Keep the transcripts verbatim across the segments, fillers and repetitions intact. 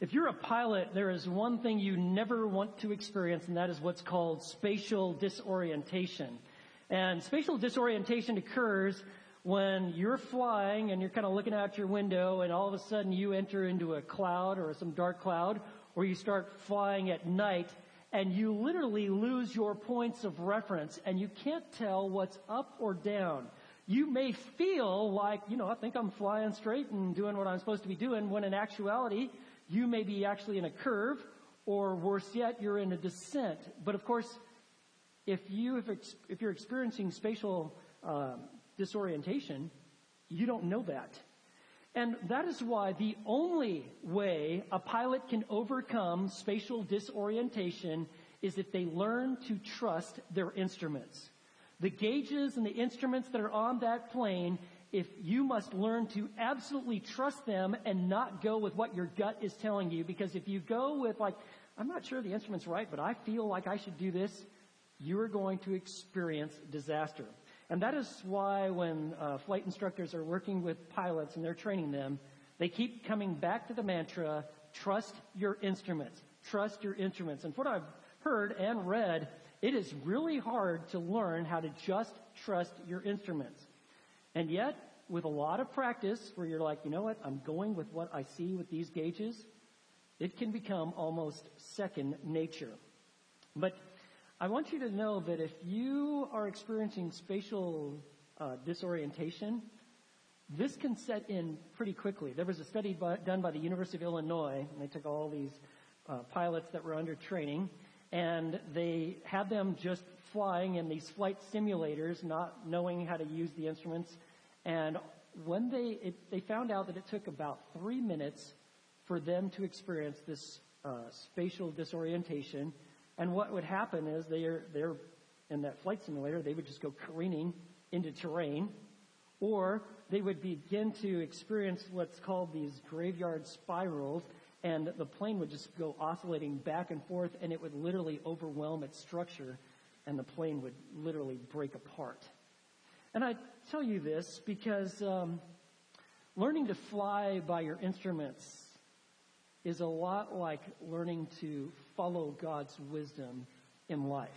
If you're a pilot, there is one thing you never want to experience, and that is what's called spatial disorientation. And spatial disorientation occurs when you're flying and you're kind of looking out your window, and all of a sudden you enter into a cloud or some dark cloud, or you start flying at night, and you literally lose your points of reference, and you can't tell what's up or down. You may feel like, you know, I think I'm flying straight and doing what I'm supposed to be doing, when in actuality, you may be actually in a curve, or worse yet, you're in a descent. But of course, if, you, if, ex- if you're experiencing spatial uh, disorientation, you don't know that. And that is why the only way a pilot can overcome spatial disorientation is if they learn to trust their instruments. The gauges and the instruments that are on that plane, if you must learn to absolutely trust them and not go with what your gut is telling you, because if you go with like, I'm not sure the instrument's right, but I feel like I should do this, you're going to experience disaster. And that is why when uh, flight instructors are working with pilots and they're training them, they keep coming back to the mantra, trust your instruments, trust your instruments. And from what I've heard and read, it is really hard to learn how to just trust your instruments. And yet, with a lot of practice where you're like, you know what, I'm going with what I see with these gauges, it can become almost second nature. But I want you to know that if you are experiencing spatial uh, disorientation, this can set in pretty quickly. There was a study by, done by the University of Illinois, and they took all these uh, pilots that were under training, and they had them just flying in these flight simulators, not knowing how to use the instruments. And when they it, they found out that it took about three minutes for them to experience this uh, spatial disorientation. And what would happen is they're they're in that flight simulator, they would just go careening into terrain, or they would begin to experience what's called these graveyard spirals. And the plane would just go oscillating back and forth, and it would literally overwhelm its structure, and the plane would literally break apart. And I tell you this because um, learning to fly by your instruments is a lot like learning to follow God's wisdom in life.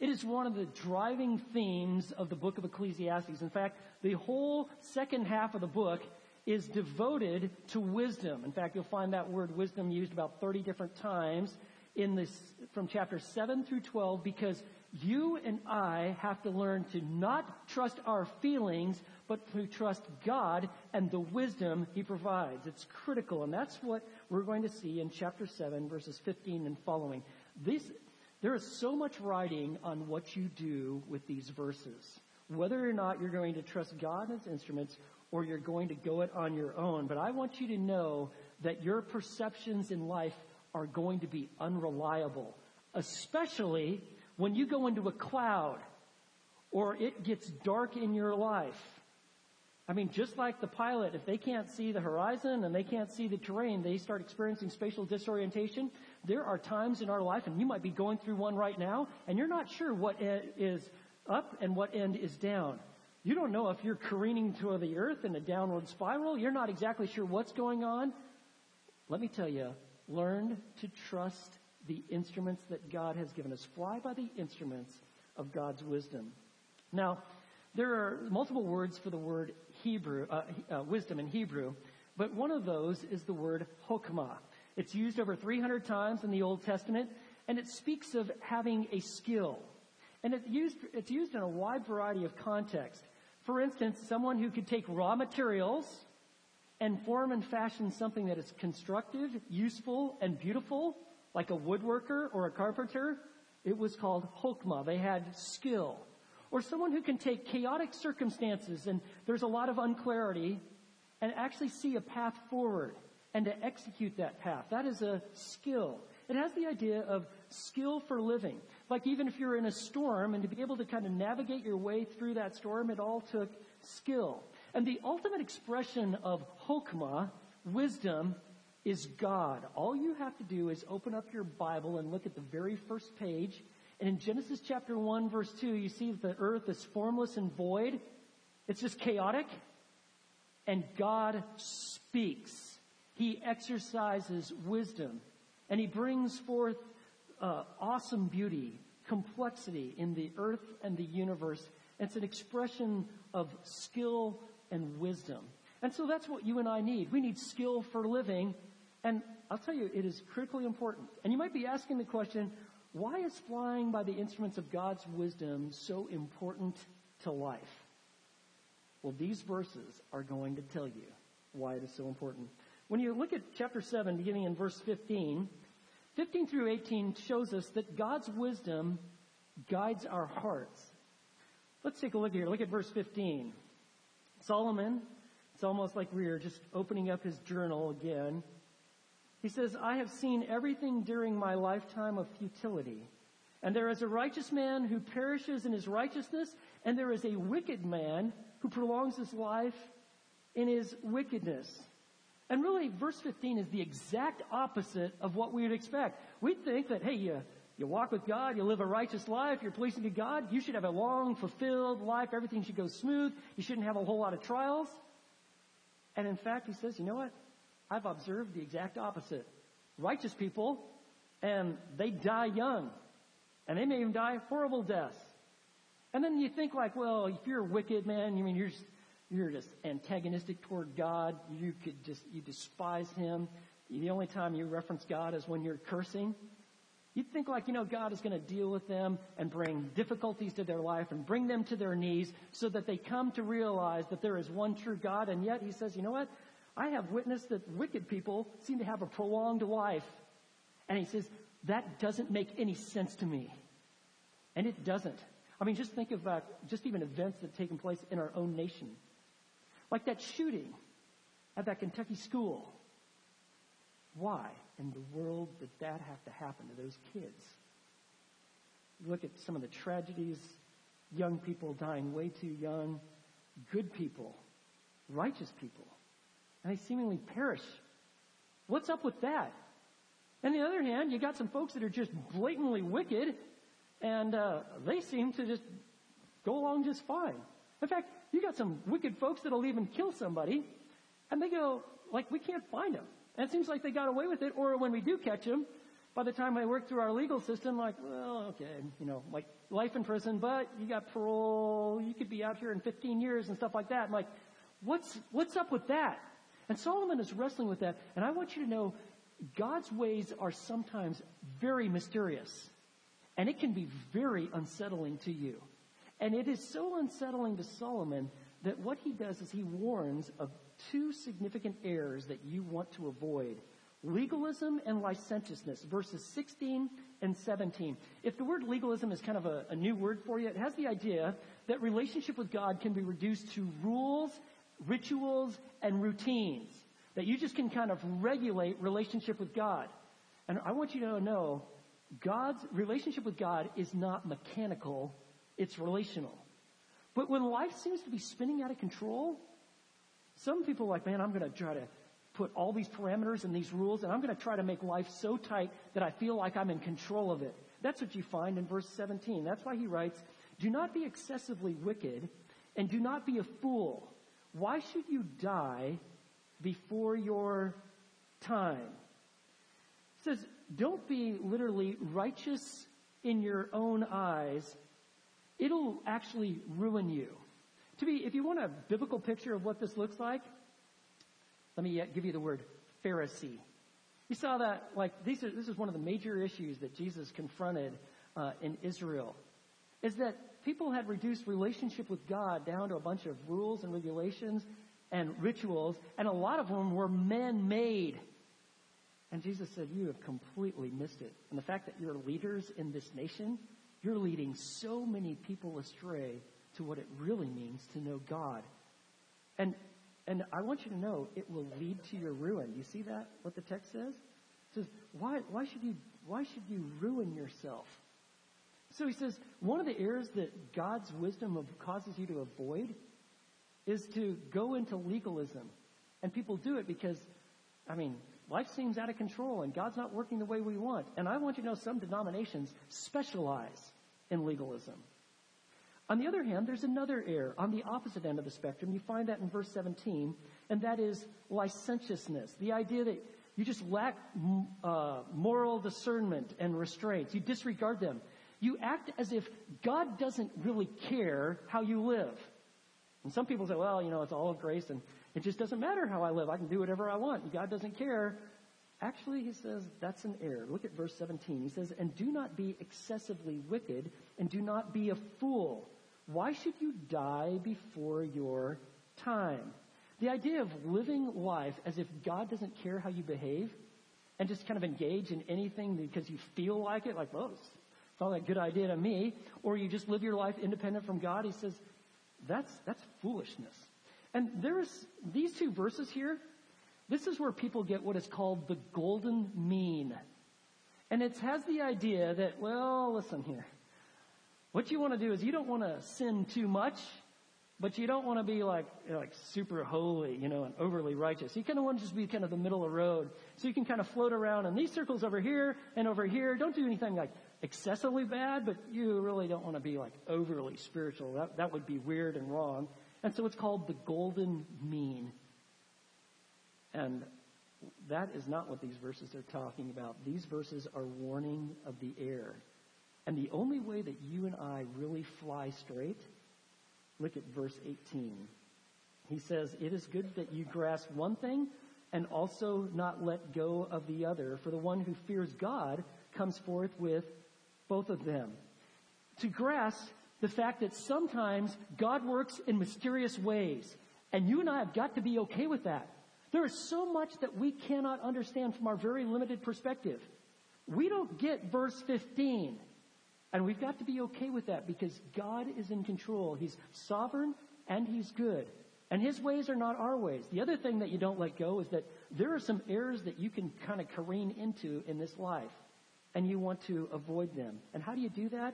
It is one of the driving themes of the book of Ecclesiastes. In fact, the whole second half of the book is devoted to wisdom. In fact, you'll find that word wisdom used about thirty different times in this, from chapter seven through twelve, because you and I have to learn to not trust our feelings, but to trust God and the wisdom He provides. It's critical, and that's what we're going to see in chapter seven, verses fifteen and following. This, there is so much writing on what you do with these verses, whether or not you're going to trust God and His instruments, or you're going to go it on your own. But I want you to know that your perceptions in life are going to be unreliable, especially when you go into a cloud or it gets dark in your life. I mean, just like the pilot, if they can't see the horizon and they can't see the terrain, they start experiencing spatial disorientation. There are times in our life, and you might be going through one right now, and you're not sure what end is up and what end is down. You don't know if you're careening to the earth in a downward spiral. You're not exactly sure what's going on. Let me tell you, learn to trust the instruments that God has given us. Fly by the instruments of God's wisdom. Now, there are multiple words for the word Hebrew, uh, uh, wisdom in Hebrew, but one of those is the word chokmah. It's used over three hundred times in the Old Testament, and it speaks of having a skill. And it's used, it's used in a wide variety of contexts. For instance, someone who could take raw materials and form and fashion something that is constructive, useful, and beautiful, like a woodworker or a carpenter, it was called chokmah. They had skill. Or someone who can take chaotic circumstances and there's a lot of unclarity and actually see a path forward and to execute that path. That is a skill. It has the idea of skill for living. Like even if you're in a storm and to be able to kind of navigate your way through that storm, it all took skill. And the ultimate expression of chokmah, wisdom, is God. All you have to do is open up your Bible and look at the very first page. And in Genesis chapter one, verse two, you see that the earth is formless and void. It's just chaotic. And God speaks. he exercises wisdom, and he brings forth uh, awesome beauty, complexity in the earth and the universe. It's an expression of skill and wisdom. And so that's what you and I need. We need skill for living. And I'll tell you, it is critically important. And you might be asking the question, why is flying by the instruments of God's wisdom so important to life? Well, these verses are going to tell you why it is so important. When you look at chapter seven, beginning in verse fifteen, fifteen through eighteen shows us that God's wisdom guides our hearts. Let's take a look here. Look at verse fifteen. Solomon, it's almost like we are just opening up his journal again. He says, I have seen everything during my lifetime of futility. And there is a righteous man who perishes in his righteousness, and there is a wicked man who prolongs his life in his wickedness. And really, verse fifteen is the exact opposite of what we would expect. We'd think that, hey, you, you walk with God, you live a righteous life, you're pleasing to God, you should have a long, fulfilled life, everything should go smooth, you shouldn't have a whole lot of trials. And in fact, he says, you know what? I've observed the exact opposite. Righteous people, and they die young. And they may even die horrible deaths. And then you think like, well, if you're a wicked man, you mean you're just, you're just antagonistic toward God. You could just, you despise him. The only time you reference God is when you're cursing. You'd think like, you know, God is going to deal with them and bring difficulties to their life and bring them to their knees so that they come to realize that there is one true God. And yet he says, you know what? I have witnessed that wicked people seem to have a prolonged life. And he says, that doesn't make any sense to me. And it doesn't. I mean, just think of uh, just even events that have taken place in our own nation. Like that shooting at that Kentucky school. Why in the world did that have to happen to those kids? Look at some of the tragedies. Young people dying way too young. Good people. Righteous people. And they seemingly perish. What's up with that? On the other hand, you got some folks that are just blatantly wicked, and uh, they seem to just go along just fine. In fact, you got some wicked folks that'll even kill somebody, and they go, like, we can't find them. And it seems like they got away with it, or when we do catch them, by the time they work through our legal system, like, well, okay, you know, like, life in prison, but you got parole, you could be out here in fifteen years and stuff like that. I'm like, what's, what's up with that? And Solomon is wrestling with that, and I want you to know, God's ways are sometimes very mysterious, and it can be very unsettling to you. And it is so unsettling to Solomon that what he does is he warns of two significant errors that you want to avoid. Legalism and licentiousness, verses sixteen and seventeen. If the word legalism is kind of a, a new word for you, it has the idea that relationship with God can be reduced to rules, rituals, and routines. That you just can kind of regulate relationship with God. And I want you to know, God's relationship with God is not mechanical, it's relational. But when life seems to be spinning out of control, some people are like, man, I'm going to try to put all these parameters and these rules, and I'm going to try to make life so tight that I feel like I'm in control of it. That's what you find in verse seventeen. That's why he writes, do not be excessively wicked, and do not be a fool. Why should you die before your time? It says, don't be literally righteous in your own eyes. It'll actually ruin you. To be, if you want a biblical picture of what this looks like, let me give you the word Pharisee. You saw that, like, these are, this is one of the major issues that Jesus confronted uh, in Israel, is that people had reduced relationship with God down to a bunch of rules and regulations and rituals, and a lot of them were man-made. And Jesus said, you have completely missed it. And the fact that you're leaders in this nation, you're leading so many people astray to what it really means to know God. And and I want you to know, it will lead to your ruin. You see that, what the text says? It says, why, why should you, why should you ruin yourself? So he says, one of the errors that God's wisdom causes you to avoid is to go into legalism. And people do it because, I mean, life seems out of control and God's not working the way we want. And I want you to know some denominations specialize in legalism. On the other hand, there's another error. On the opposite end of the spectrum, you find that in verse seventeen, and that is licentiousness. The idea that you just lack uh, moral discernment and restraint. You disregard them. You act as if God doesn't really care how you live. And some people say, well, you know, it's all grace and it just doesn't matter how I live. I can do whatever I want. God doesn't care. Actually, he says, that's an error. Look at verse seventeen. He says, and do not be excessively wicked and do not be a fool. Why should you die before your time? The idea of living life as if God doesn't care how you behave and just kind of engage in anything because you feel like it, like, well, it's not that good idea to me, or you just live your life independent from God. He says, that's that's foolishness. And there is these two verses here. This is where people get what is called the golden mean. And it has the idea that, well, listen here. What you want to do is you don't want to sin too much, but you don't want to be like, you know, like super holy, you know, and overly righteous. You kind of want to just be kind of the middle of the road. So you can kind of float around in these circles over here and over here. Don't do anything like excessively bad, but you really don't want to be like overly spiritual. That, that would be weird and wrong. And so it's called the golden mean. And that is not what these verses are talking about. These verses are warning of the error. And the only way that you and I really fly straight, look at verse eighteen. He says, it is good that you grasp one thing and also not let go of the other. For the one who fears God comes forth with both of them. To grasp the fact that sometimes God works in mysterious ways. And you and I have got to be okay with that. There is so much that we cannot understand from our very limited perspective. We don't get verse fifteen. And we've got to be okay with that because God is in control. He's sovereign and he's good. And his ways are not our ways. The other thing that you don't let go is that there are some errors that you can kind of careen into in this life. And you want to avoid them. And how do you do that?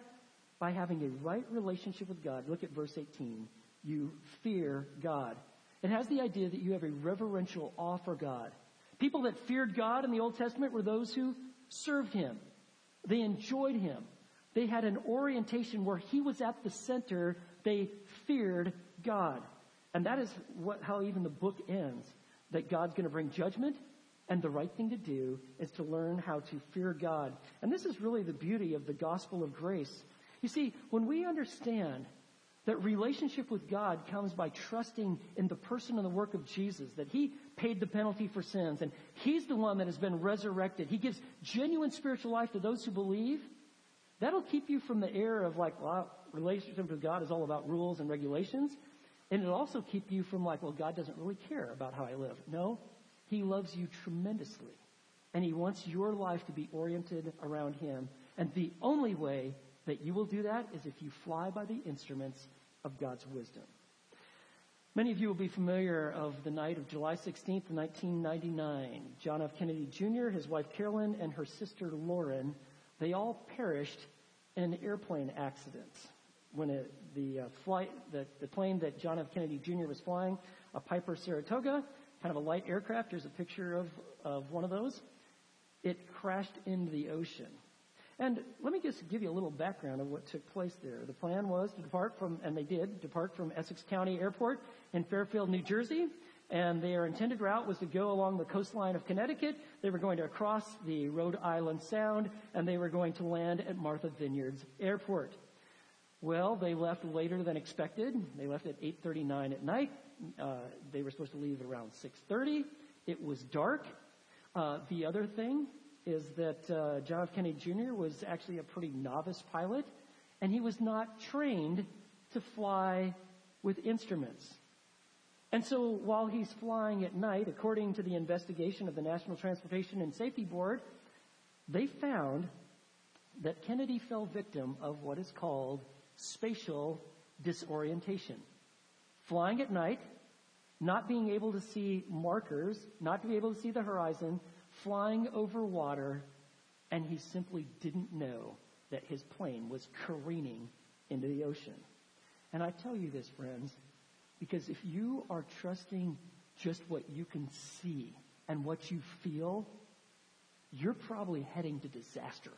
By having a right relationship with God. Look at verse eighteen. You fear God. It has the idea that you have a reverential awe for God. People that feared God in the Old Testament were those who served him. They enjoyed him. They had an orientation where he was at the center. They feared God. And that is what, how even the book ends, that God's going to bring judgment. And the right thing to do is to learn how to fear God. And this is really the beauty of the gospel of grace. You see, when we understand that relationship with God comes by trusting in the person and the work of Jesus, that he paid the penalty for sins, and he's the one that has been resurrected. He gives genuine spiritual life to those who believe. That'll keep you from the error of like, well, relationship with God is all about rules and regulations. And it'll also keep you from like, well, God doesn't really care about how I live. No, he loves you tremendously. And he wants your life to be oriented around him. And the only way that you will do that is if you fly by the instruments of God's wisdom. Many of you will be familiar of the night of July sixteenth, nineteen ninety-nine. John F. Kennedy Junior, his wife Carolyn, and her sister Lauren, they all perished in an airplane accident. When it, the uh, flight, the, the plane that John F. Kennedy Junior was flying, a Piper Saratoga, kind of a light aircraft, here's a picture of, of one of those, it crashed into the ocean. And let me just give you a little background of what took place there. The plan was to depart from, and they did, depart from Essex County Airport in Fairfield, New Jersey. And their intended route was to go along the coastline of Connecticut. They were going to cross the Rhode Island Sound, and they were going to land at Martha Vineyard's airport. Well, they left later than expected. They left at eight thirty-nine at night. Uh, they were supposed to leave around six thirty. It was dark. Uh, the other thing is that uh, John F. Kennedy Junior was actually a pretty novice pilot, and he was not trained to fly with instruments. And so while he's flying at night, according to the investigation of the National Transportation and Safety Board, they found that Kennedy fell victim of what is called spatial disorientation. Flying at night, not being able to see markers, not to be able to see the horizon, flying over water, and he simply didn't know that his plane was careening into the ocean. And I tell you this, friends, because if you are trusting just what you can see and what you feel, you're probably heading to disaster.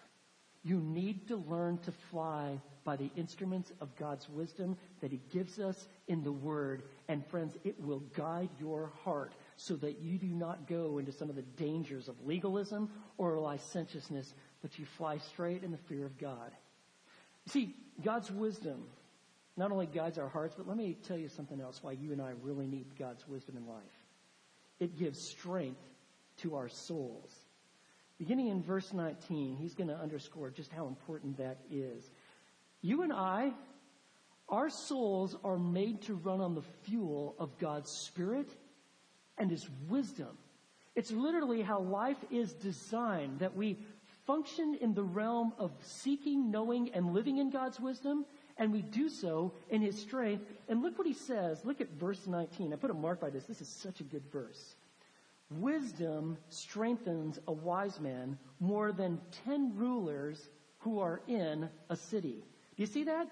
You need to learn to fly by the instruments of God's wisdom that he gives us in the Word. And friends, it will guide your heart so that you do not go into some of the dangers of legalism or licentiousness, but you fly straight in the fear of God. You see, God's wisdom not only guides our hearts, but let me tell you something else why you and I really need God's wisdom in life. It gives strength to our souls. Beginning in verse nineteen, he's going to underscore just how important that is. You and I, our souls are made to run on the fuel of God's Spirit and his wisdom. It's literally how life is designed, that we function in the realm of seeking, knowing, and living in God's wisdom, and we do so in his strength. And look what he says. Look at verse nineteen. I put a mark by this. This is such a good verse. Wisdom strengthens a wise man more than ten rulers who are in a city. Do you see that?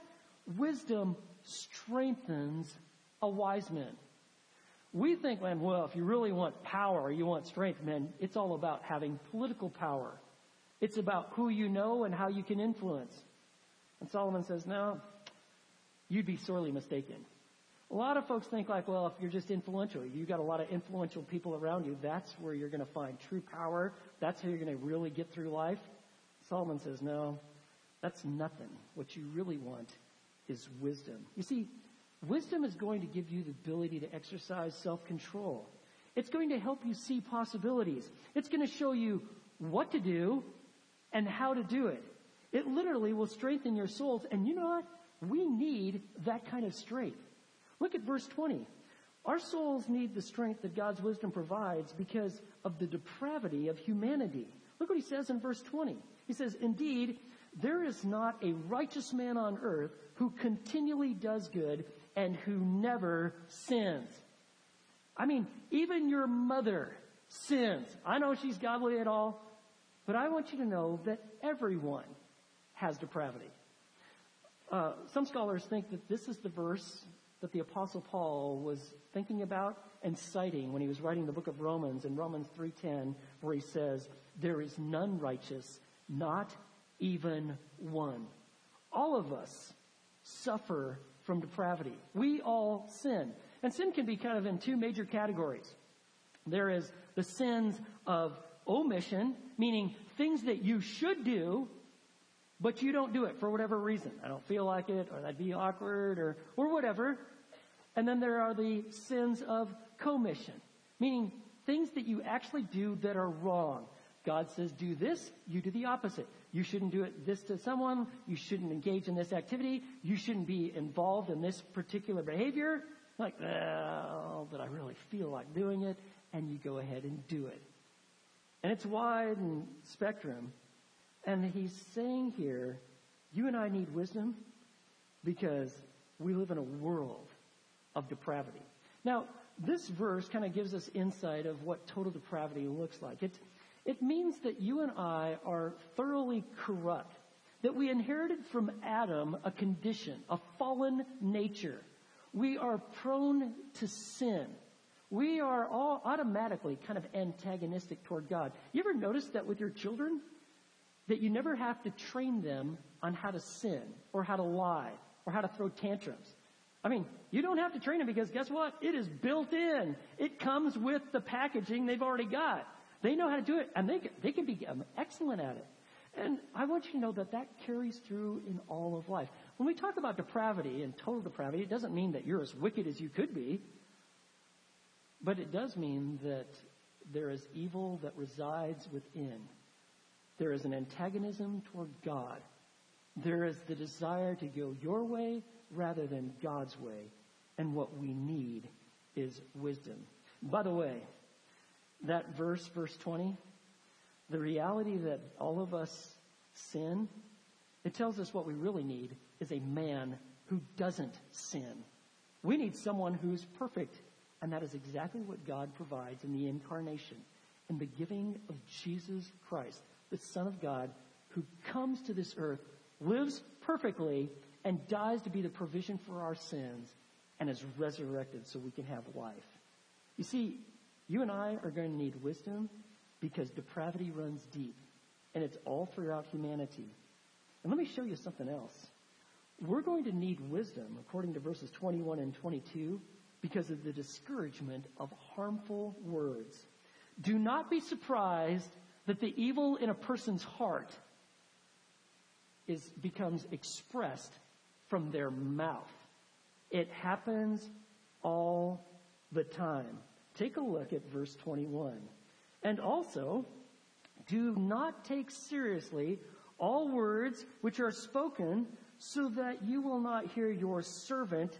Wisdom strengthens a wise man. We think, man, well, if you really want power, or you want strength, man, it's all about having political power. It's about who you know and how you can influence. And Solomon says, no, you'd be sorely mistaken. A lot of folks think like, well, if you're just influential, you've got a lot of influential people around you, that's where you're going to find true power. That's how you're going to really get through life. Solomon says, no, that's nothing. What you really want is wisdom. You see, wisdom is going to give you the ability to exercise self-control. It's going to help you see possibilities. It's going to show you what to do and how to do it. It literally will strengthen your souls. And you know what? We need that kind of strength. Look at verse twenty. Our souls need the strength that God's wisdom provides because of the depravity of humanity. Look what he says in verse twenty. He says, indeed, there is not a righteous man on earth who continually does good and who never sins. I mean, even your mother sins. I know she's godly at all, but I want you to know that everyone has depravity. Uh, some scholars think that this is the verse that the Apostle Paul was thinking about and citing when he was writing the book of Romans, in Romans three ten, where he says, there is none righteous, not even one. All of us suffer from depravity. We all sin. And sin can be kind of in two major categories. There is the sins of omission, meaning things that you should do, but you don't do it for whatever reason. I don't feel like it, or that'd be awkward, or, or whatever. And then there are the sins of commission, meaning things that you actually do that are wrong. God says, do this, you do the opposite. You shouldn't do it this to someone. You shouldn't engage in this activity. You shouldn't be involved in this particular behavior. Like, well, but I really feel like doing it. And you go ahead and do it. And it's wide and spectrum. And he's saying here, you and I need wisdom because we live in a world of depravity. Now, this verse kind of gives us insight of what total depravity looks like. It, it means that you and I are thoroughly corrupt, that we inherited from Adam a condition, a fallen nature. We are prone to sin. We are all automatically kind of antagonistic toward God. You ever notice that with your children? That you never have to train them on how to sin or how to lie or how to throw tantrums. I mean, you don't have to train them because guess what? It is built in. It comes with the packaging they've already got. They know how to do it, and they can, they can be excellent at it. And I want you to know that that carries through in all of life. When we talk about depravity and total depravity, it doesn't mean that you're as wicked as you could be. But it does mean that there is evil that resides within. There is an antagonism toward God. There is the desire to go your way rather than God's way. And what we need is wisdom. By the way, that verse, verse twenty, the reality that all of us sin, it tells us what we really need is a man who doesn't sin. We need someone who's perfect. And that is exactly what God provides in the incarnation, in the giving of Jesus Christ, the Son of God, who comes to this earth, lives perfectly, and dies to be the provision for our sins, and is resurrected so we can have life. You see, you and I are going to need wisdom because depravity runs deep, and it's all throughout humanity. And let me show you something else. We're going to need wisdom, according to verses twenty-one and twenty-two, because of the discouragement of harmful words. Do not be surprised that the evil in a person's heart is becomes expressed from their mouth. It happens all the time. Take a look at verse twenty-one. And also, do not take seriously all words which are spoken, so that you will not hear your servant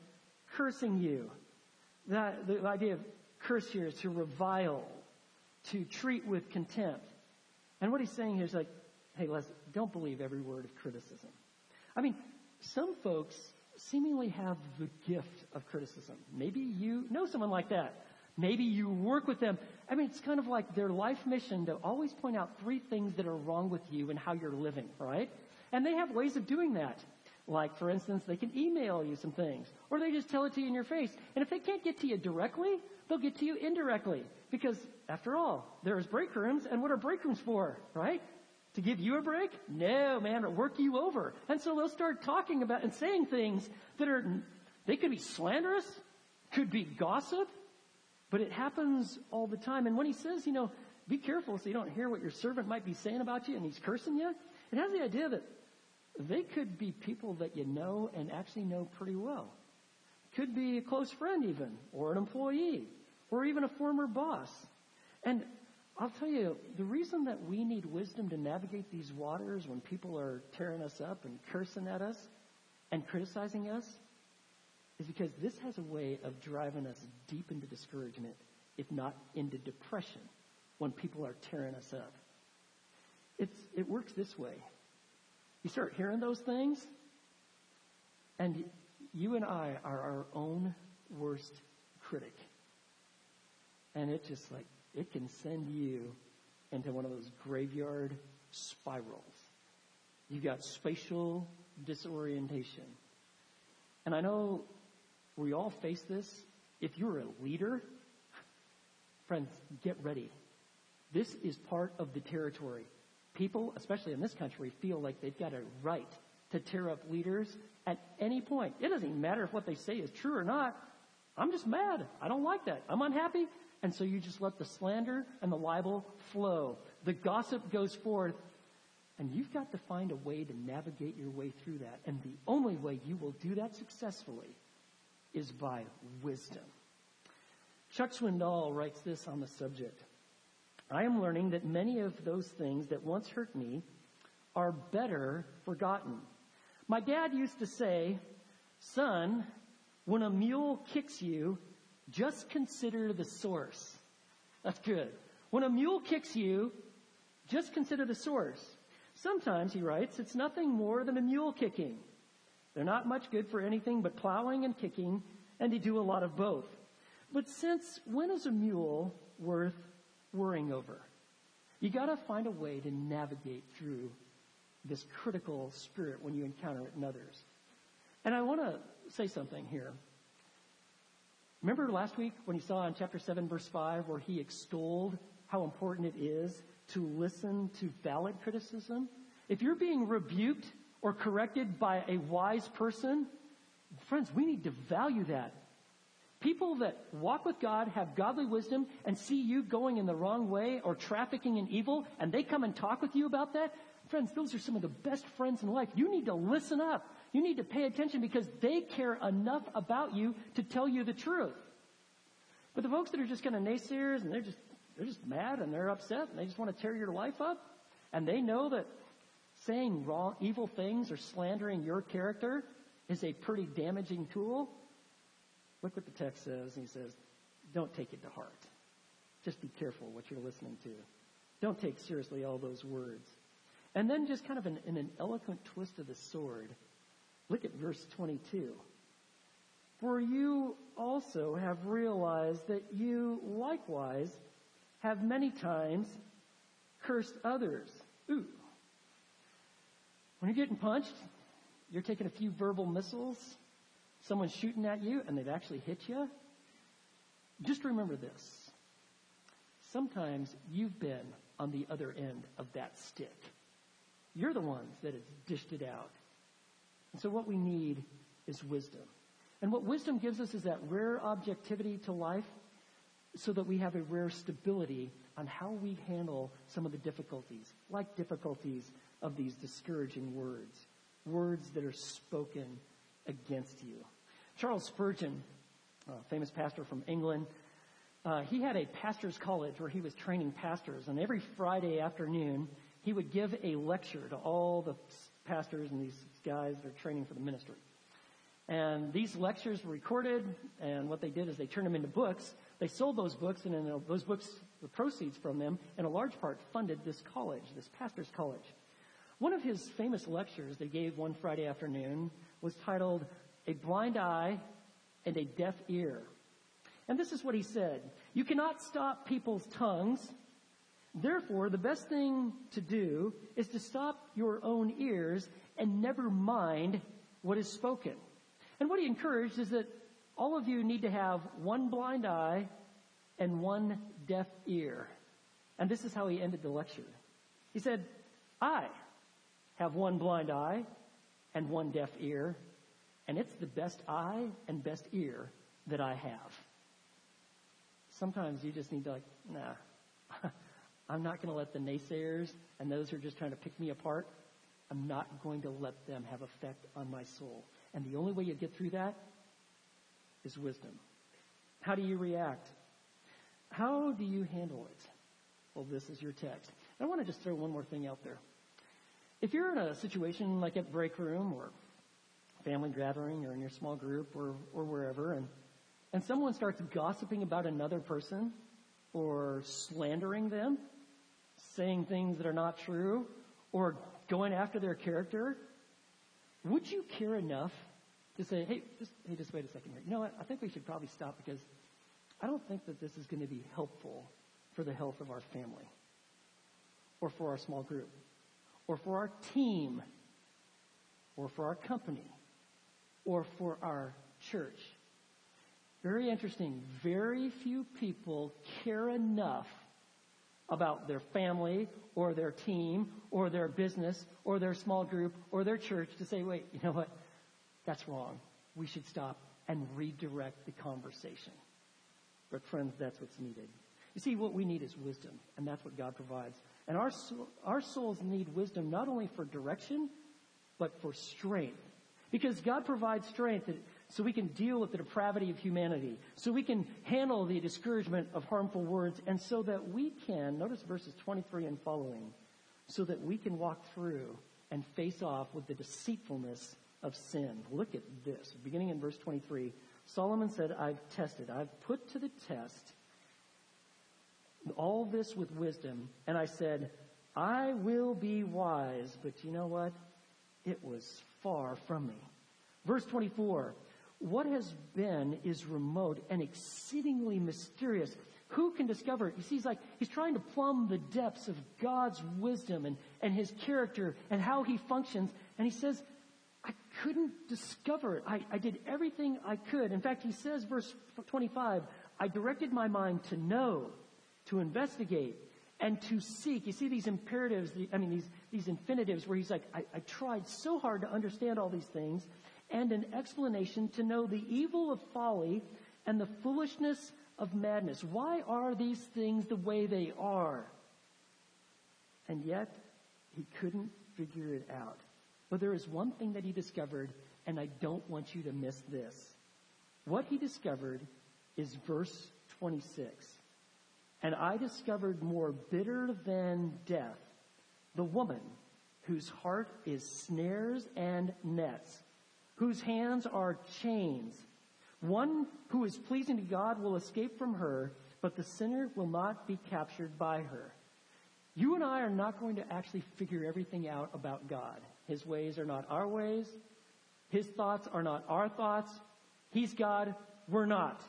cursing you. That, the idea of curse here is to revile, to treat with contempt. And what he's saying here is like, hey, Les, don't believe every word of criticism. I mean, some folks seemingly have the gift of criticism. Maybe you know someone like that. Maybe you work with them. I mean, it's kind of like their life mission to always point out three things that are wrong with you and how you're living, right? And they have ways of doing that. Like, for instance, they can email you some things, or they just tell it to you in your face. And if they can't get to you directly, they'll get to you indirectly. Because, after all, there's break rooms, and what are break rooms for, right? To give you a break? No, man, it'll work you over. And so they'll start talking about and saying things that are, they could be slanderous, could be gossip, but it happens all the time. And when he says, you know, be careful so you don't hear what your servant might be saying about you and he's cursing you, it has the idea that they could be people that you know and actually know pretty well. Could be a close friend even, or an employee, or even a former boss. And I'll tell you, the reason that we need wisdom to navigate these waters when people are tearing us up and cursing at us and criticizing us is because this has a way of driving us deep into discouragement, if not into depression, when people are tearing us up. It's, it works this way. You start hearing those things, and you and I are our own worst critic. And it just like, it can send you into one of those graveyard spirals. You've got spatial disorientation. And I know we all face this. If you're a leader, friends, get ready. This is part of the territory. People, especially in this country, feel like they've got a right to tear up leaders at any point. It doesn't matter if what they say is true or not. I'm just mad. I don't like that. I'm unhappy. And so you just let the slander and the libel flow. The gossip goes forth. And you've got to find a way to navigate your way through that. And the only way you will do that successfully is by wisdom. Chuck Swindoll writes this on the subject. I am learning that many of those things that once hurt me are better forgotten. My dad used to say, son, when a mule kicks you, just consider the source. That's good. When a mule kicks you, just consider the source. Sometimes, he writes, it's nothing more than a mule kicking. They're not much good for anything but plowing and kicking, and they do a lot of both. But since when is a mule worth worrying over? You got to find a way to navigate through this critical spirit when you encounter it in others. And I want to say something here. Remember last week when you saw in chapter seven, verse five, where he extolled how important it is to listen to valid criticism? If you're being rebuked or corrected by a wise person, friends, we need to value that. People that walk with God, have godly wisdom, and see you going in the wrong way or trafficking in evil, and they come and talk with you about that, friends, those are some of the best friends in life. You need to listen up. You need to pay attention because they care enough about you to tell you the truth. But the folks that are just kind of naysayers, and they're just they're just mad, and they're upset, and they just want to tear your life up, and they know that saying wrong, evil things or slandering your character is a pretty damaging tool. Look what the text says, and he says, don't take it to heart. Just be careful what you're listening to. Don't take seriously all those words. And then just kind of in, in an eloquent twist of the sword, look at verse twenty-two. For you also have realized that you likewise have many times cursed others. Ooh. When you're getting punched, you're taking a few verbal missiles. Someone's shooting at you, and they've actually hit you. Just remember this. Sometimes you've been on the other end of that stick. You're the ones that have dished it out. And so what we need is wisdom. And what wisdom gives us is that rare objectivity to life so that we have a rare stability on how we handle some of the difficulties, like difficulties of these discouraging words, words that are spoken against you. Charles Spurgeon, a famous pastor from England, uh, he had a pastor's college where he was training pastors, and every Friday afternoon he would give a lecture to all the pastors and these guys that are training for the ministry. And these lectures were recorded, and what they did is they turned them into books. They sold those books, and then those books, the proceeds from them, in a large part funded this college, this pastor's college. One of his famous lectures they gave one Friday afternoon was titled, "A Blind Eye and a Deaf Ear." And this is what he said: "You cannot stop people's tongues. Therefore, the best thing to do is to stop your own ears and never mind what is spoken." And what he encouraged is that all of you need to have one blind eye and one deaf ear. And this is how he ended the lecture. He said, "I have one blind eye and one deaf ear, and it's the best eye and best ear that I have." Sometimes you just need to, like, nah, I'm not going to let the naysayers and those who are just trying to pick me apart, I'm not going to let them have effect on my soul. And the only way you get through that is wisdom. How do you react? How do you handle it? Well, this is your text. And I want to just throw one more thing out there. If you're in a situation like at break room or family gathering or in your small group or, or wherever, and, and someone starts gossiping about another person or slandering them, saying things that are not true, or going after their character, would you care enough to say, hey, just hey, just wait a second here. You know what? I think we should probably stop because I don't think that this is going to be helpful for the health of our family or for our small group or for our team or for our company or for our church. Very interesting. Very few people care enough about their family or their team or their business or their small group or their church to say, wait, you know what? That's wrong. We should stop and redirect the conversation. But friends, that's what's needed. You see, what we need is wisdom, and that's what God provides. And our our souls need wisdom not only for direction, but for strength. Because God provides strength so we can deal with the depravity of humanity, so we can handle the discouragement of harmful words, and so that we can, notice verses twenty-three and following, so that we can walk through and face off with the deceitfulness of sin. Look at this. Beginning in verse twenty-three, Solomon said, I've tested, I've put to the test all this with wisdom, and I said, I will be wise, but you know what? It was far from me. Verse twenty-four, what has been is remote and exceedingly mysterious. Who can discover it? You see, he's like, he's trying to plumb the depths of God's wisdom and, and his character and how he functions. And he says, I couldn't discover it. I, I did everything I could. In fact, he says, verse twenty-five, I directed my mind to know, to investigate, and to seek. You see these imperatives, the, I mean, these, these infinitives where he's like, I, I tried so hard to understand all these things, and an explanation to know the evil of folly and the foolishness of madness. Why are these things the way they are? And yet, he couldn't figure it out. But there is one thing that he discovered, and I don't want you to miss this. What he discovered is verse twenty-six. And I discovered more bitter than death, the woman whose heart is snares and nets, whose hands are chains. One who is pleasing to God will escape from her, but the sinner will not be captured by her. You and I are not going to actually figure everything out about God. His ways are not our ways. His thoughts are not our thoughts. He's God. We're not.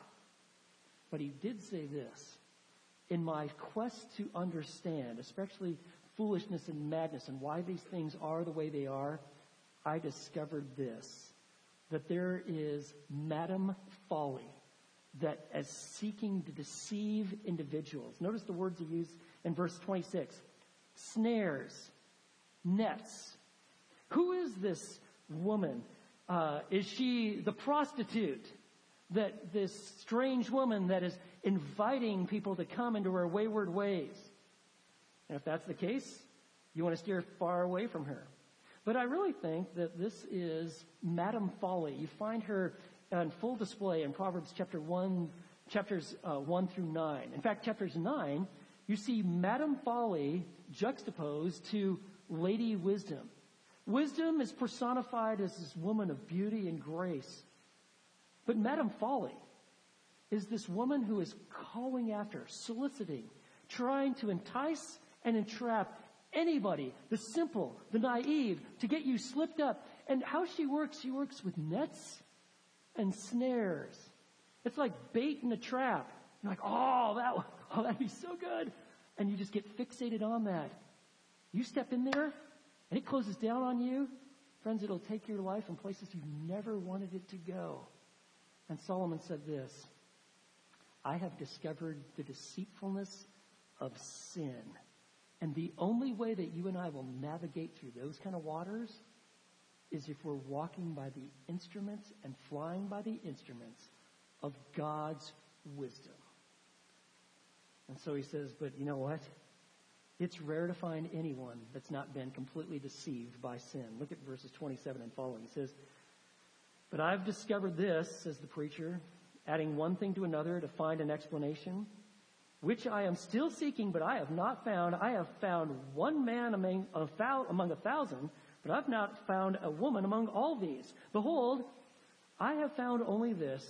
But he did say this: in my quest to understand, especially foolishness and madness and why these things are the way they are, I discovered this, that there is Madam Folly that is seeking to deceive individuals. Notice the words he used in verse twenty-six. Snares, nets. Who is this woman? Uh, is she the prostitute, that this strange woman that is inviting people to come into her wayward ways? And if that's the case, you want to steer far away from her. But I really think that this is Madame Folly. You find her on full display in Proverbs chapter one, chapters uh, one through nine. In fact, chapters nine, you see Madame Folly juxtaposed to Lady Wisdom. Wisdom is personified as this woman of beauty and grace. But Madame Folly is this woman who is calling after, soliciting, trying to entice and entrap anybody, the simple, the naive, to get you slipped up. And how she works, she works with nets and snares. It's like bait in a trap. You're like, oh, that, oh, that'd be so good. And you just get fixated on that. You step in there, and it closes down on you. Friends, it'll take your life in places you never wanted it to go. And Solomon said this, I have discovered the deceitfulness of sin. And the only way that you and I will navigate through those kind of waters is if we're walking by the instruments and flying by the instruments of God's wisdom. And so he says, but you know what? It's rare to find anyone that's not been completely deceived by sin. Look at verses twenty-seven and following. He says, but I've discovered this, says the preacher, adding one thing to another to find an explanation, which I am still seeking, but I have not found. I have found one man among a, thou, among a thousand, but I've not found a woman among all these. Behold, I have found only this,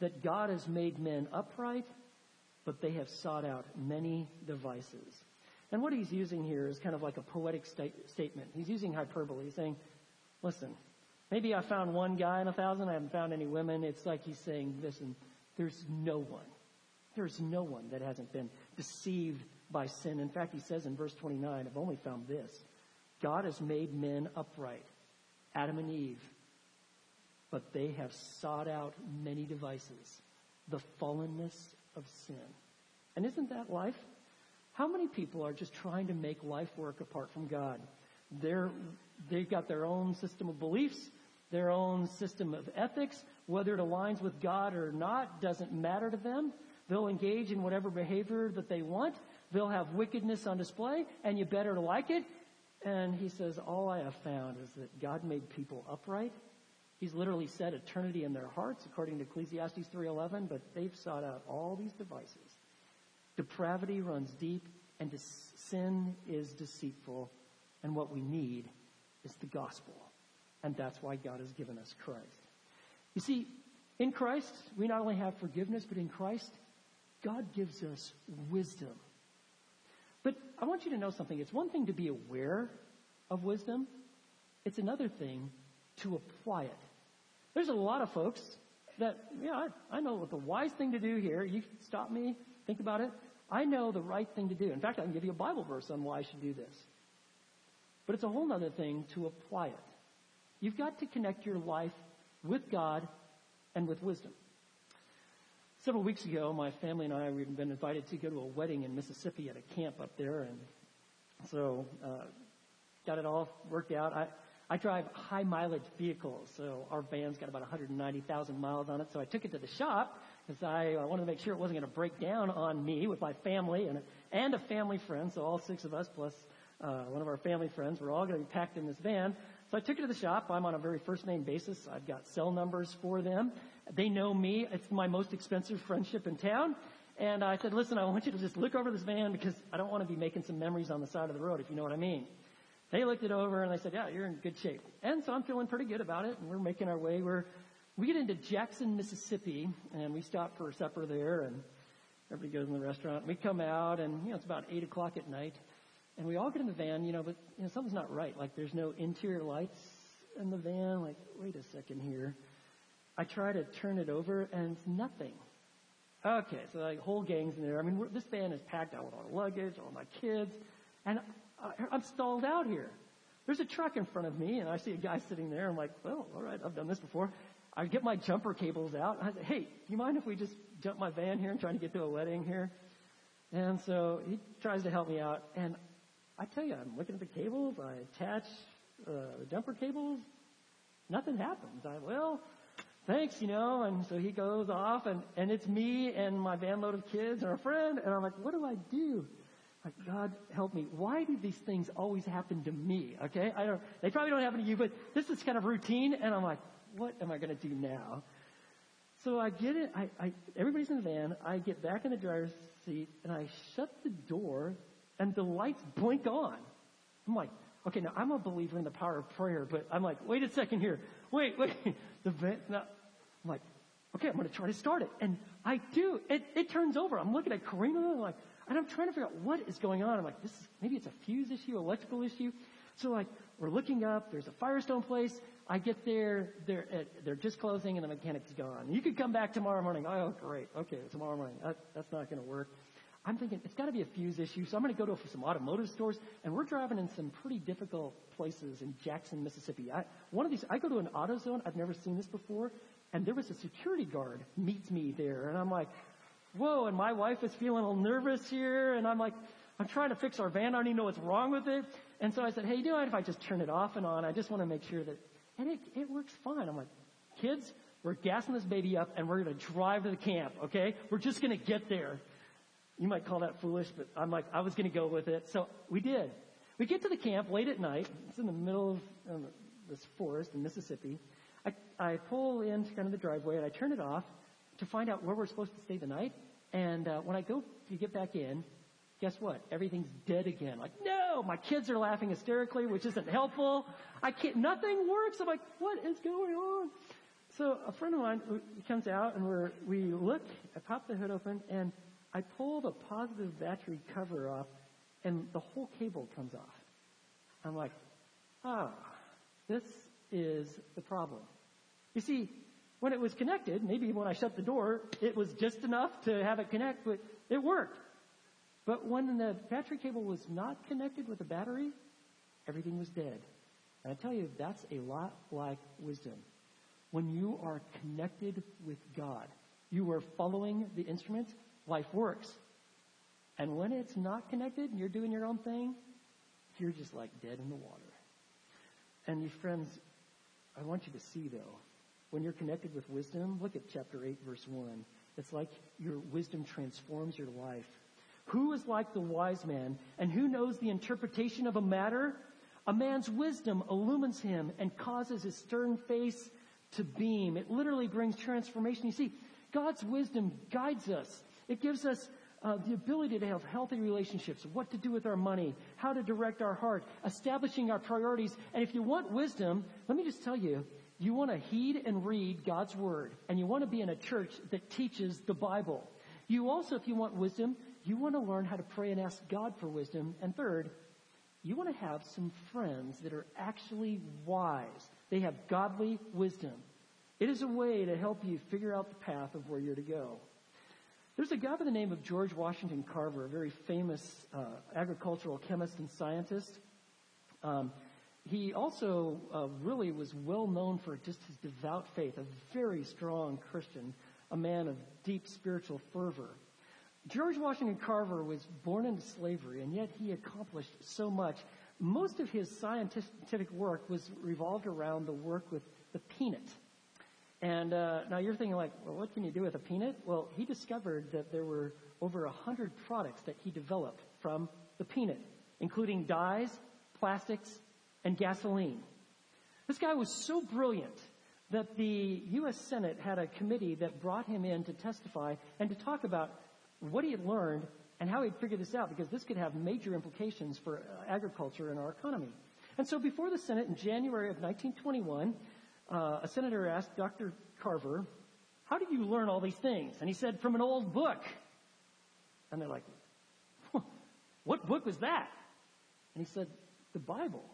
that God has made men upright, but they have sought out many devices. And what he's using here is kind of like a poetic sta- statement. He's using hyperbole. He's saying, listen, maybe I found one guy in a thousand. I haven't found any women. It's like he's saying, listen, there's no one. There's no one that hasn't been deceived by sin. In fact, he says in verse twenty-nine, I've only found this. God has made men upright, Adam and Eve, but they have sought out many devices, the fallenness of sin. And isn't that life? How many people are just trying to make life work apart from God? They're, they've got their own system of beliefs, their own system of ethics. Whether it aligns with God or not doesn't matter to them. They'll engage in whatever behavior that they want. They'll have wickedness on display, and you better like it. And he says, all I have found is that God made people upright. He's literally set eternity in their hearts, according to Ecclesiastes three eleven, but they've sought out all these devices. Depravity runs deep, and de- sin is deceitful. And what we need is the gospel. And that's why God has given us Christ. You see, in Christ, we not only have forgiveness, but in Christ, God gives us wisdom. But I want you to know something. It's one thing to be aware of wisdom. It's another thing to apply it. There's a lot of folks that, yeah, I, I know what the wise thing to do here. You stop me, think about it. I know the right thing to do. In fact, I can give you a Bible verse on why I should do this. But it's a whole other thing to apply it. You've got to connect your life with God and with wisdom. Several weeks ago, my family and I, we'd been invited to go to a wedding in Mississippi at a camp up there. And so uh, got it all worked out. I, I drive high mileage vehicles. So our van's got about one hundred ninety thousand miles on it. So I took it to the shop because I, I wanted to make sure it wasn't going to break down on me with my family and, and a family friend. So all six of us plus uh, one of our family friends were all going to be packed in this van. So I took it to the shop. I'm on a very first-name basis. I've got cell numbers for them. They know me. It's my most expensive friendship in town. And I said, listen, I want you to just look over this van because I don't want to be making some memories on the side of the road, if you know what I mean. They looked it over, and they said, yeah, you're in good shape. And so I'm feeling pretty good about it, and we're making our way. We're, we get into Jackson, Mississippi, and we stop for supper there, and everybody goes in the restaurant. We come out, and, you know, it's about eight o'clock at night. And we all get in the van, you know, but you know, something's not right. Like, there's no interior lights in the van. Like, wait a second here. I try to turn it over, and it's nothing. Okay, so, like, whole gang's in there. I mean, we're, this van is packed out with all the luggage, all my kids. And I, I'm stalled out here. There's a truck in front of me, and I see a guy sitting there. I'm like, well, all right, I've done this before. I get my jumper cables out. I say, hey, do you mind if we just jump my van here and try to get to a wedding here? And so he tries to help me out, and I tell you, I'm looking at the cables. I attach uh, the jumper cables. Nothing happens. I, well, thanks, you know. And so he goes off, and, and it's me and my van load of kids and our friend. And I'm like, what do I do? Like, God, help me. Why do these things always happen to me? Okay? I don't. They probably don't happen to you, but this is kind of routine. And I'm like, what am I going to do now? So I get it. I, I, everybody's in the van. I get back in the driver's seat, and I shut the door, and the lights blink on. I'm like, okay, now I'm a believer in the power of prayer, but I'm like, wait a second here. Wait, wait. The van. Now, I'm like, okay, I'm going to try to start it. And I do. It, it turns over. I'm looking at Karina, and I'm like, and I'm trying to figure out what is going on. I'm like, this is, maybe it's a fuse issue, electrical issue. So, like, we're looking up. There's a Firestone place. I get there. They're at, they're just closing, and the mechanic's gone. You could come back tomorrow morning. Oh, great. Okay, tomorrow morning. That, that's not going to work. I'm thinking, it's got to be a fuse issue, so I'm going to go to some automotive stores, and we're driving in some pretty difficult places in Jackson, Mississippi. I, one of these, I go to an AutoZone. I've never seen this before, and there was a security guard meets me there, and I'm like, whoa, and my wife is feeling a little nervous here, and I'm like, I'm trying to fix our van. I don't even know what's wrong with it. And so I said, hey, you know what, if I just turn it off and on, I just want to make sure that, and it, it works fine. I'm like, kids, we're gassing this baby up, and we're going to drive to the camp, okay? We're just going to get there. You might call that foolish, but I'm like, I was going to go with it. So we did. We get to the camp late at night. It's in the middle of um, this forest in Mississippi. I, I pull into kind of the driveway, and I turn it off to find out where we're supposed to stay the night. And uh, when I go to get back in, guess what? Everything's dead again. Like, no, my kids are laughing hysterically, which isn't helpful. I can't, nothing works. I'm like, what is going on? So a friend of mine comes out, and we're, we look, I pop the hood open, and I pull the positive battery cover off, and the whole cable comes off. I'm like, ah, oh, this is the problem. You see, when it was connected, maybe when I shut the door, it was just enough to have it connect, but it worked. But when the battery cable was not connected with the battery, everything was dead. And I tell you, that's a lot like wisdom. When you are connected with God, you are following the instrument. Life works. And when it's not connected and you're doing your own thing, you're just like dead in the water. And you friends, I want you to see though, when you're connected with wisdom, look at chapter eight, verse one. It's like your wisdom transforms your life. Who is like the wise man, and who knows the interpretation of a matter? A man's wisdom illumines him and causes his stern face to beam. It literally brings transformation. You see, God's wisdom guides us. It gives us uh, the ability to have healthy relationships, what to do with our money, how to direct our heart, establishing our priorities. And if you want wisdom, let me just tell you, you want to heed and read God's word, and you want to be in a church that teaches the Bible. You also, if you want wisdom, you want to learn how to pray and ask God for wisdom. And third, you want to have some friends that are actually wise. They have godly wisdom. It is a way to help you figure out the path of where you're to go. There's a guy by the name of George Washington Carver, a very famous uh, agricultural chemist and scientist. Um, he also uh, really was well known for just his devout faith, a very strong Christian, a man of deep spiritual fervor. George Washington Carver was born into slavery, and yet he accomplished so much. Most of his scientific work was revolved around the work with the peanut. And uh, now you're thinking like, well, what can you do with a peanut? Well, he discovered that there were over one hundred products that he developed from the peanut, including dyes, plastics, and gasoline. This guy was so brilliant that the U S Senate had a committee that brought him in to testify and to talk about what he had learned and how he'd figured this out, because this could have major implications for agriculture and our economy. And so before the Senate in January of nineteen twenty-one, Uh, a senator asked Doctor Carver, how did you learn all these things? And he said, from an old book. And they're like, what book was that? And he said, the Bible.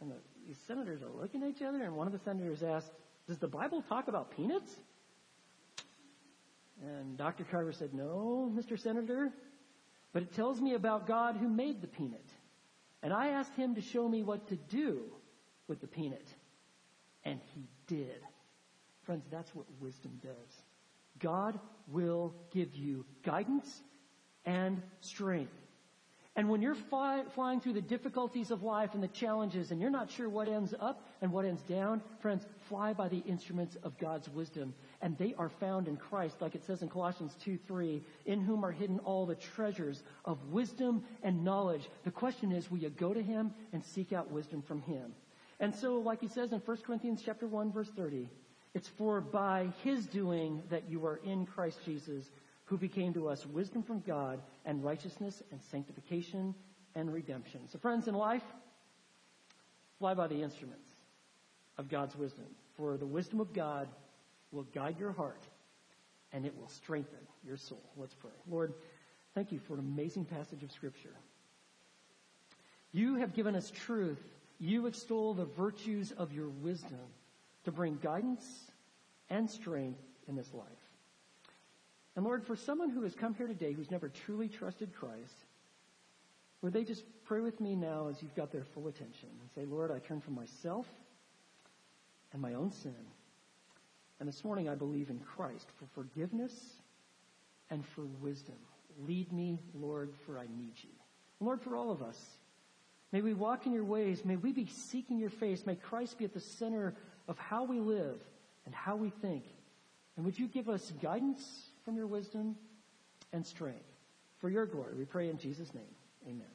And the, these senators are looking at each other, and one of the senators asked, does the Bible talk about peanuts? And Doctor Carver said, no, Mister Senator, but it tells me about God who made the peanut. And I asked him to show me what to do with the peanut. And he did. Friends, that's what wisdom does. God will give you guidance and strength. And when you're fly, flying through the difficulties of life and the challenges, and you're not sure what ends up and what ends down, friends, fly by the instruments of God's wisdom. And they are found in Christ, like it says in Colossians two three, in whom are hidden all the treasures of wisdom and knowledge. The question is, will you go to him and seek out wisdom from him? And so, like he says in First Corinthians chapter one, verse thirty, it's for by his doing that you are in Christ Jesus, who became to us wisdom from God and righteousness and sanctification and redemption. So friends, in life, fly by the instruments of God's wisdom. For the wisdom of God will guide your heart and it will strengthen your soul. Let's pray. Lord, thank you for an amazing passage of Scripture. You have given us truth. You extol the virtues of your wisdom to bring guidance and strength in this life. And Lord, for someone who has come here today who's never truly trusted Christ, would they just pray with me now as you've got their full attention and say, Lord, I turn from myself and my own sin. And this morning I believe in Christ for forgiveness and for wisdom. Lead me, Lord, for I need you. And Lord, for all of us, may we walk in your ways. May we be seeking your face. May Christ be at the center of how we live and how we think. And would you give us guidance from your wisdom and strength for your glory? We pray in Jesus' name. Amen.